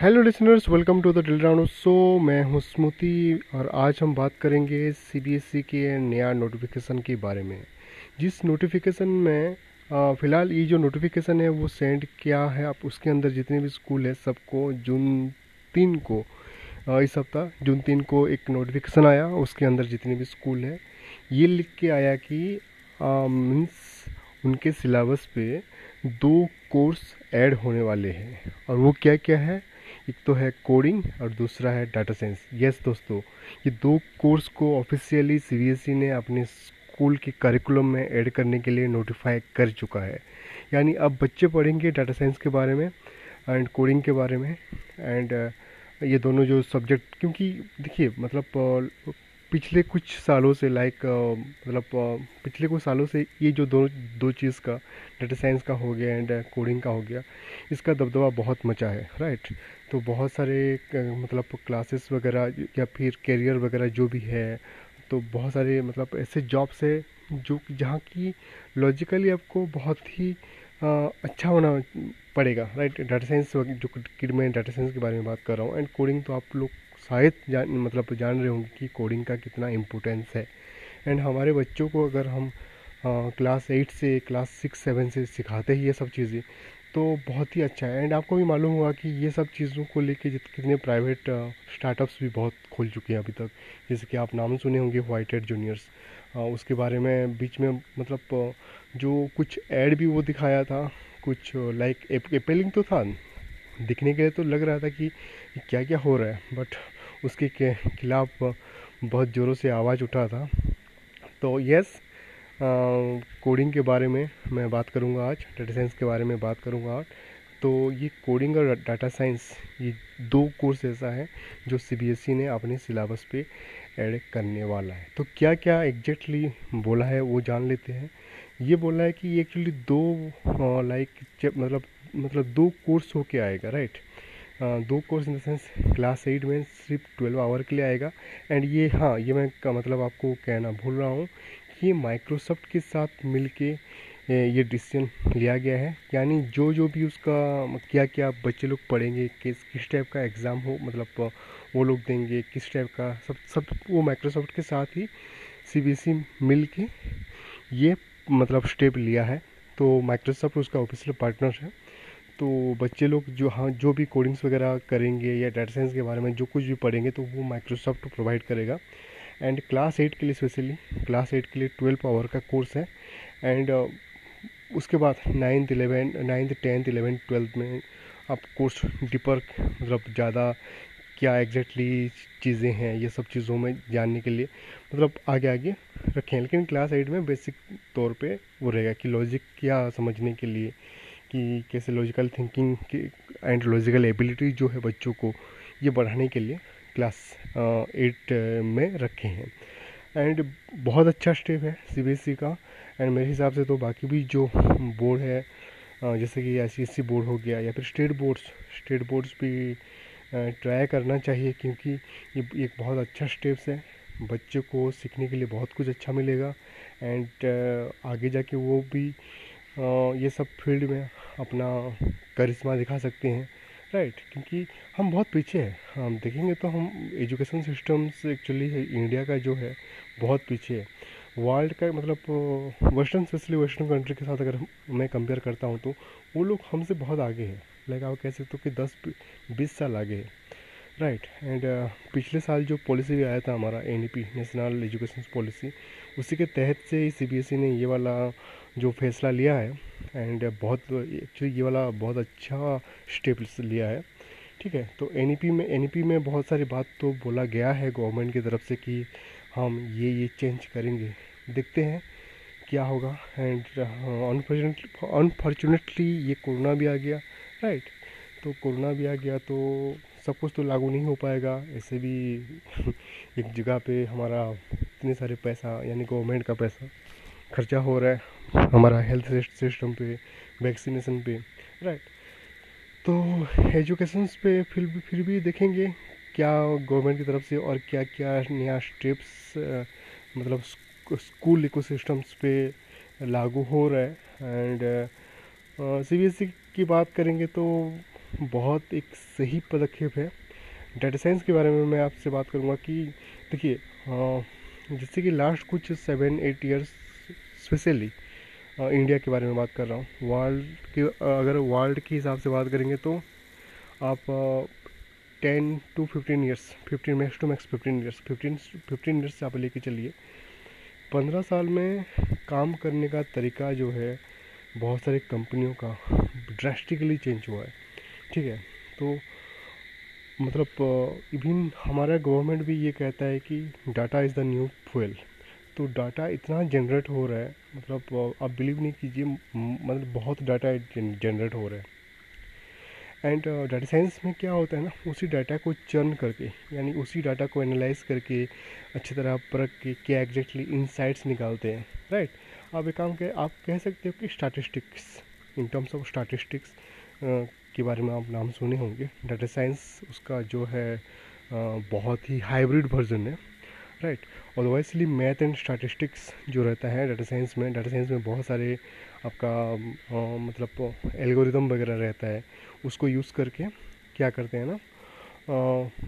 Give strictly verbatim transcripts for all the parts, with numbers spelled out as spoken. Hello listeners, welcome to the drill round. So मैं हूं स्मृति और आज हम बात करेंगे सीबीएसई के नया नोटिफिकेशन के बारे में। जिस नोटिफिकेशन में फ़िलहाल ये जो नोटिफिकेशन है वो सेंड किया है, आप उसके अंदर जितने भी स्कूल है सबको जून तीन को आ, इस हफ्ता जून तीन को एक नोटिफिकेशन आया। उसके अंदर जितने भी स्कूल है ये लिख के आया कि मीन्स उनके सिलेबस पे दो कोर्स ऐड होने वाले हैं। और वो क्या क्या है, एक तो है कोडिंग और दूसरा है डाटा साइंस। यस दोस्तों, ये दो कोर्स को ऑफिशियली सीबीएसई ने अपने स्कूल के करिकुलम में ऐड करने के लिए नोटिफाई कर चुका है। यानी अब बच्चे पढ़ेंगे डाटा साइंस के बारे में एंड कोडिंग के बारे में, एंड ये दोनों जो सब्जेक्ट, क्योंकि देखिए मतलब पिछले कुछ सालों से लाइक मतलब पिछले कुछ सालों से ये जो दो दो चीज़ का, डाटा साइंस का हो गया एंड कोडिंग का हो गया, इसका दबदबा बहुत मचा है, राइट। तो बहुत सारे मतलब क्लासेस वगैरह या फिर कैरियर वगैरह जो भी है, तो बहुत सारे मतलब ऐसे जॉब्स है जो जहाँ की लॉजिकली आपको बहुत ही आ, अच्छा होना पड़ेगा, राइट। डाटा साइंस जो कि मैं डाटा साइंस के बारे में बात कर रहा हूँ एंड कोडिंग तो आप लोग शायद जान मतलब जान रहे होंगे कि कोडिंग का कितना इम्पोर्टेंस है। एंड हमारे बच्चों को अगर हम आ, क्लास एट से क्लास सिक्स सेवन से सिखाते ही ये सब चीज़ें तो बहुत ही अच्छा है। एंड आपको भी मालूम होगा कि ये सब चीज़ों को लेके कितने प्राइवेट स्टार्टअप्स भी बहुत खुल चुके हैं अभी तक, जैसे कि आप नाम सुने होंगे वाइट हेड जूनियर्स। उसके बारे में बीच में मतलब जो कुछ ऐड भी वो दिखाया था, कुछ लाइक एपेलिंग तो था, दिखने के लिए तो लग रहा था कि क्या क्या हो रहा है, बट उसके खिलाफ बहुत ज़ोरों से आवाज़ उठा था। तो यस, कोडिंग के बारे में मैं बात करूंगा आज, डाटा साइंस के बारे में बात करूंगा आज। तो ये कोडिंग और डाटा साइंस ये दो कोर्स ऐसा है जो सीबीएसई ने अपने सिलेबस पे ऐड करने वाला है। तो क्या क्या एग्जैक्टली बोला है वो जान लेते हैं। ये बोला है कि एक्चुअली दो लाइक मतलब मतलब दो कोर्स होके आएगा, राइट। दो course in the sense class eight में सिर्फ ट्वेल्व आवर के लिए आएगा। एंड ये हाँ ये मैं का, मतलब आपको कहना भूल रहा हूँ, ये माइक्रोसॉफ्ट के साथ मिलके ये डिसीजन लिया गया है। यानी जो जो भी उसका क्या क्या बच्चे लोग पढ़ेंगे, किस किस टाइप का एग्ज़ाम हो मतलब वो लोग देंगे, किस टाइप का सब सब वो माइक्रोसॉफ्ट के साथ ही सीबीएसई मिलके ये मतलब स्टेप लिया है। तो माइक्रोसॉफ्ट उसका ऑफिशियल पार्टनर है। तो बच्चे लोग जो हाँ जो भी कोडिंग्स वगैरह करेंगे या डाटा साइंस के बारे में जो कुछ भी पढ़ेंगे तो वो माइक्रोसॉफ्ट प्रोवाइड करेगा। एंड क्लास एट के लिए स्पेशली क्लास एट के लिए ट्वेल्व आवर का कोर्स है। एंड उसके बाद ninth eleven ninth tenth eleven twelfth में आप कोर्स डीपर मतलब ज़्यादा क्या एग्जैक्टली चीज़ें हैं ये सब चीज़ों में जानने के लिए मतलब आगे आगे रखें। लेकिन क्लास एट में बेसिक तौर पे वो रहेगा कि लॉजिक क्या समझने के लिए, कि कैसे logical thinking and logical ability जो है बच्चों को ये बढ़ाने के लिए क्लास एट में रखे हैं। एंड बहुत अच्छा स्टेप है सीबीएसई का। एंड मेरे हिसाब से तो बाकी भी जो बोर्ड है जैसे कि आईसीएसई बोर्ड हो गया या फिर स्टेट बोर्ड्स स्टेट बोर्ड्स भी ट्राई करना चाहिए, क्योंकि ये एक बहुत अच्छा स्टेप्स है। बच्चे को सीखने के लिए बहुत कुछ अच्छा मिलेगा एंड आगे जाके वो भी ये सब फील्ड में अपना करिश्मा दिखा सकते हैं, राइट right, क्योंकि हम बहुत पीछे हैं। हम देखेंगे तो हम एजुकेशन सिस्टम्स एक्चुअली इंडिया का जो है बहुत पीछे है वर्ल्ड का, मतलब वेस्टर्न स्पेशली वेस्टर्न कंट्री के साथ अगर मैं कंपेयर करता हूँ तो वो लोग हमसे बहुत आगे हैं। लाइक आप कह सकते हो कि दस बीस साल आगे है, राइट right. एंड uh, पिछले साल जो पॉलिसी भी आया था हमारा N E P national education policy, उसी के तहत से सीबीएसई ने ये वाला जो फैसला लिया है। एंड बहुत एक्चुअली ये वाला बहुत अच्छा स्टेप्स लिया है, ठीक है। तो एनईपी में एनईपी में बहुत सारी बात तो बोला गया है गवर्नमेंट की तरफ से कि हम ये ये चेंज करेंगे, देखते हैं क्या होगा। एंड अनफॉर्चुनेटली अनफॉर्चुनेटली ये कोरोना भी आ गया, राइट right? तो कोरोना भी आ गया तो सब कुछ तो लागू नहीं हो पाएगा। ऐसे भी एक जगह पे हमारा इतने सारे पैसा यानी गवर्नमेंट का पैसा खर्चा हो रहा है हमारा हेल्थ सिस्टम पे, वैक्सीनेशन पे, राइट। तो एजुकेशन पे फिर भी फिर भी देखेंगे क्या गवर्नमेंट की तरफ से और क्या क्या नया स्टेप्स मतलब स्कूल इकोसिस्टम्स पे लागू हो रहा है। एंड सीबीएसई की बात करेंगे तो बहुत एक सही पदक्षेप है। डाटा साइंस के बारे में मैं आपसे बात करूँगा कि देखिए जैसे कि लास्ट कुछ seven eight years specially India के बारे में बात कर रहा हूँ, वर्ल्ड के अगर वर्ल्ड के हिसाब से बात करेंगे तो आप ten to fifteen years fifteen max to max fifteen years fifteen fifteen years से आप लेके चलिए, पंद्रह साल में काम करने का तरीका जो है बहुत सारी कंपनियों का ड्रास्टिकली चेंज हुआ है। ठीक है, तो मतलब इवन हमारा गवर्नमेंट भी ये कहता है कि data is the new fuel. तो डाटा इतना जनरेट हो रहा है, मतलब आप बिलीव नहीं कीजिए, मतलब बहुत डाटा जनरेट हो रहा है। एंड डाटा साइंस में क्या होता है ना, उसी डाटा को चर्न करके यानी उसी डाटा को एनालाइज करके अच्छी तरह परख के क्या एग्जैक्टली इनसाइट्स निकालते हैं, राइट right? आप एक काम करें, आप कह सकते हो कि statistics, in terms of statistics के बारे में आप नाम सुने होंगे। डाटा साइंस उसका जो है बहुत ही हाइब्रिड वर्जन है, right right? Obviously math and statistics जो रहता है डाटा साइंस में, डाटा साइंस में बहुत सारे आपका आ, मतलब एल्गोरिदम वगैरह रहता है, उसको यूज़ करके क्या करते हैं ना,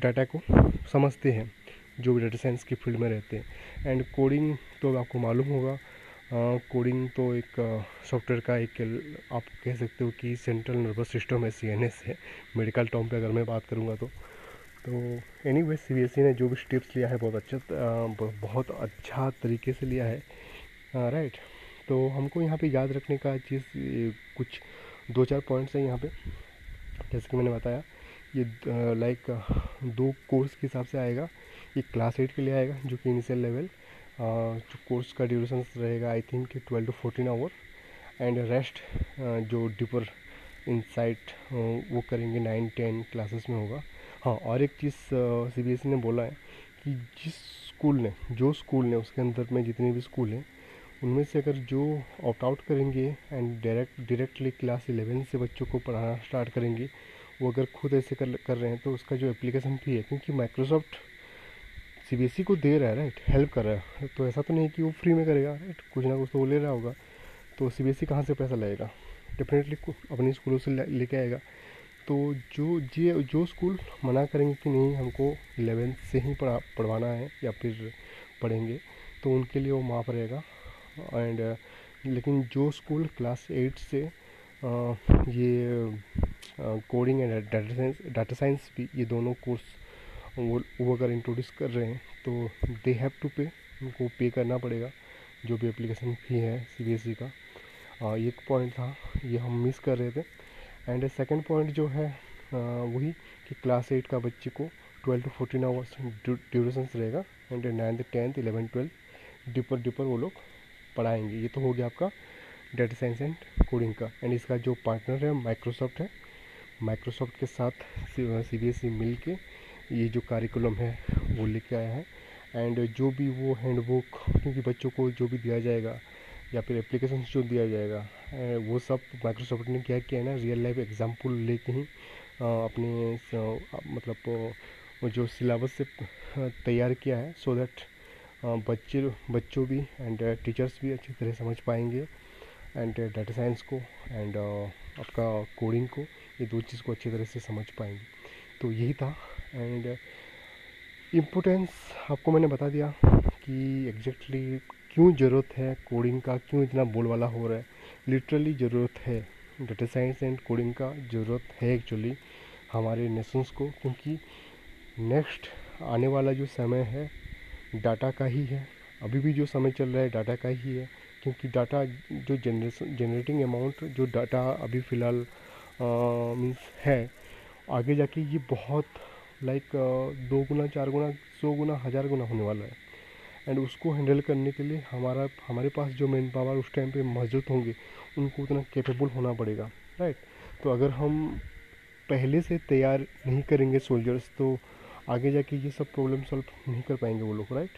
डाटा को समझते हैं जो डाटा साइंस की फील्ड में रहते हैं। एंड कोडिंग तो आपको मालूम होगा, कोडिंग uh, तो एक सॉफ्टवेयर uh, का एक आप कह सकते हो कि सेंट्रल नर्वस सिस्टम है, सी एन एस है मेडिकल टर्म पे अगर मैं बात करूँगा तो। तो anyway C B S E ने जो भी स्टेप्स लिया है बहुत अच्छा uh, बहुत अच्छा तरीके से लिया है, राइट uh, right? तो हमको यहाँ पे याद रखने का चीज़ कुछ दो चार पॉइंट्स हैं यहाँ पे, जैसे कि मैंने बताया ये लाइक uh, like, uh, दो कोर्स के हिसाब से आएगा। ये क्लास एट के लिए आएगा जो कि इनिशियल लेवल जो कोर्स का ड्यूरेशन रहेगा आई थिंक कि twelve to fourteen hour, and rest जो डीपर इनसाइट वो करेंगे नाइन टेन क्लासेस में होगा। हाँ, और एक चीज़ सी बी एस ई ने बोला है कि जिस स्कूल ने जो स्कूल ने उसके अंदर में जितने भी स्कूल हैं उनमें से अगर जो ऑप्ट आउट करेंगे and direct directly class eleven से बच्चों को पढ़ाना स्टार्ट करेंगे, वो अगर खुद ऐसे कर कर रहे हैं तो उसका जो एप्लीकेशन फी है, क्योंकि Microsoft C B S E को दे रहा है, राइट, हेल्प कर रहा है, तो ऐसा तो नहीं कि वो फ्री में करेगा, राइट, कुछ ना कुछ तो वो ले रहा होगा। तो सी बी एस ई कहाँ से पैसा लाएगा, डेफिनेटली अपने स्कूलों से लेके आएगा। तो जो जे जो स्कूल मना करेंगे कि नहीं हमको इलेवेंथ से ही पढ़ा पढ़वाना है या फिर पढ़ेंगे, तो उनके लिए वो माफ़ रहेगा। एंड लेकिन जो स्कूल क्लास एट से आ, ये coding and data science data science भी ये दोनों कोर्स वो वो अगर इंट्रोड्यूस कर रहे हैं तो दे हैव टू पे, उनको पे करना पड़ेगा जो भी एप्लीकेशन फी है सी बी एस ई का। आ, ये एक पॉइंट था, ये हम मिस कर रहे थे। एंड सेकंड पॉइंट जो है आ, वही कि क्लास एट का बच्चे को twelve to fourteen hours duration रहेगा, and ninth tenth eleven twelfth deeper deeper वो लोग पढ़ाएंगे। ये तो हो गया आपका डाटा साइंस एंड कोडिंग का। एंड इसका जो पार्टनर है माइक्रोसॉफ्ट है, माइक्रोसॉफ्ट के साथ सी बी एस ई मिल के ये जो करिकुलम है वो लेके आया है। एंड जो भी वो हैंडबुक, क्योंकि बच्चों को जो भी दिया जाएगा या फिर एप्लीकेशन जो दिया जाएगा वो सब माइक्रोसॉफ्ट ने क्या किया है ना, रियल लाइफ एग्जांपल लेके ही अपने मतलब जो सिलेबस से तैयार किया है, सो दैट बच्चे बच्चों भी एंड टीचर्स भी अच्छी तरह समझ पाएंगे एंड डाटा साइंस को एंड आपका कोडिंग को, ये दो चीज़ को अच्छी तरह से समझ पाएंगे। तो यही था। एंड इम्पोर्टेंस आपको मैंने बता दिया कि एग्जैक्टली क्यों ज़रूरत है कोडिंग का, क्यों इतना बोलबाला हो रहा है, लिटरली ज़रूरत है डाटा साइंस एंड कोडिंग का, ज़रूरत है एक्चुअली हमारे नेशंस को, क्योंकि नेक्स्ट आने वाला जो समय है डाटा का ही है। अभी भी जो समय चल रहा है डाटा का ही है, क्योंकि डाटा जो जनरेशन जनरेटिंग अमाउंट जो डाटा अभी फ़िलहाल मीन्स है, आगे जाके ये बहुत लाइक दो गुना चार गुना सौ गुना हज़ार गुना होने वाला है। एंड उसको हैंडल करने के लिए हमारा हमारे पास जो मैन पावर उस टाइम पे मौजूद होंगे उनको उतना कैपेबल होना पड़ेगा, राइट। तो अगर हम पहले से तैयार नहीं करेंगे सोल्जर्स तो आगे जाके ये सब प्रॉब्लम सॉल्व नहीं कर पाएंगे वो लोग, राइट।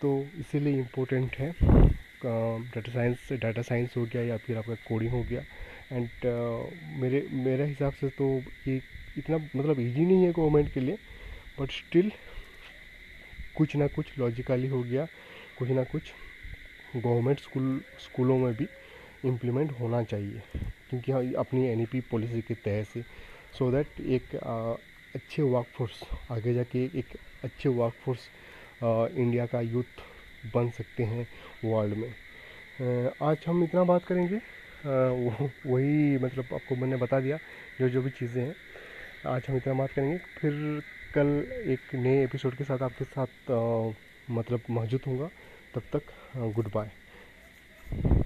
तो इसीलिए इम्पोर्टेंट है डाटा साइंस डाटा साइंस हो गया या फिर आपका कोडिंग हो गया। एंड uh, मेरे मेरे हिसाब से तो ये इतना मतलब इजी नहीं है गवर्नमेंट के लिए, बट स्टिल कुछ ना कुछ लॉजिकली हो गया, कुछ ना कुछ गवर्नमेंट स्कूल स्कूलों में भी इम्प्लीमेंट होना चाहिए, क्योंकि अपनी एन ई पी पॉलिसी के तहत से सो दैट एक अच्छे वर्कफोर्स आगे जाके एक अच्छे वर्कफोर्स इंडिया का यूथ बन सकते हैं वर्ल्ड में। आज हम इतना बात करेंगे, वही मतलब आपको मैंने बता दिया जो जो भी चीज़ें हैं, आज हम इतना बात करेंगे। फिर कल एक नए एपिसोड के साथ आपके साथ आ, मतलब मौजूद होऊंगा। तब तक गुड बाय।